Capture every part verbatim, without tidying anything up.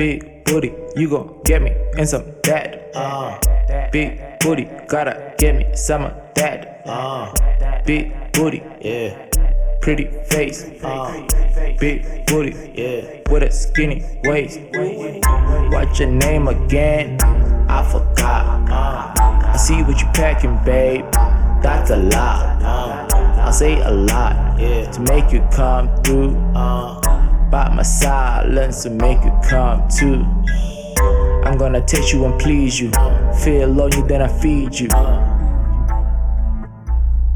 big booty, you gon' get me in some that. Uh, big booty, gotta get me some of that. Uh, big booty, yeah. Pretty face, uh, big booty, yeah. With a skinny waist. What's your name again? I forgot. Uh, I see what you packing, babe. That's a lot. Uh, I say a lot, yeah, to make you come through. Uh, by my silence to make you come too. I'm gonna taste you and please you. Feel lonely, then I feed you.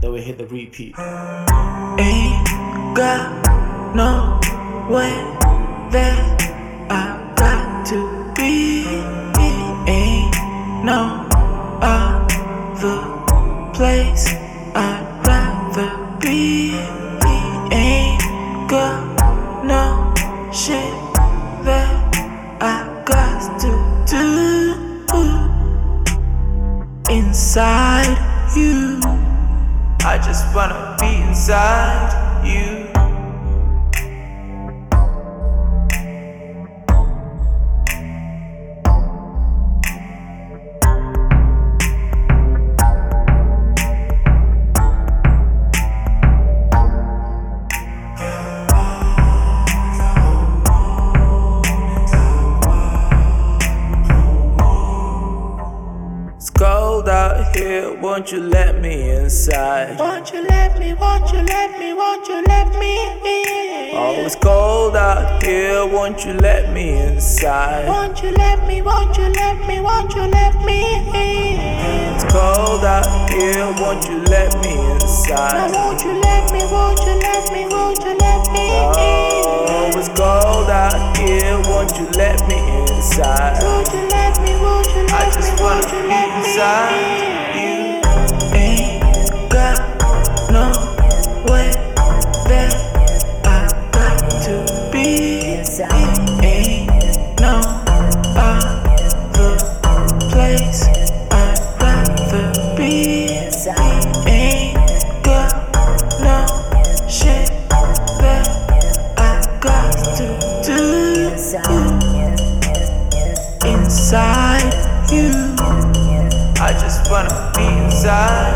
Then we hit the repeat. Ain't got no way that I got to be. Ain't no other place I'd rather be. Ain't got no shit that I got to do inside you. I just wanna be inside you. It's cold out here, won't you let me inside? Won't you let me, won't you let me, won't you let me in? Oh, it's cold out here, won't you let me inside? Won't you let me, won't you let me, won't you let me in? It's cold out here, won't you let me inside? Now won't you let me, won't you let me, won't you let me in? Oh, it's cold out here, won't you let me inside? Won't you let me, won't you let me, I just wanna be inside. No way that I got to be. Ain't no other place I'd rather be. Ain't got no shit that I got to do inside you. I just wanna be inside.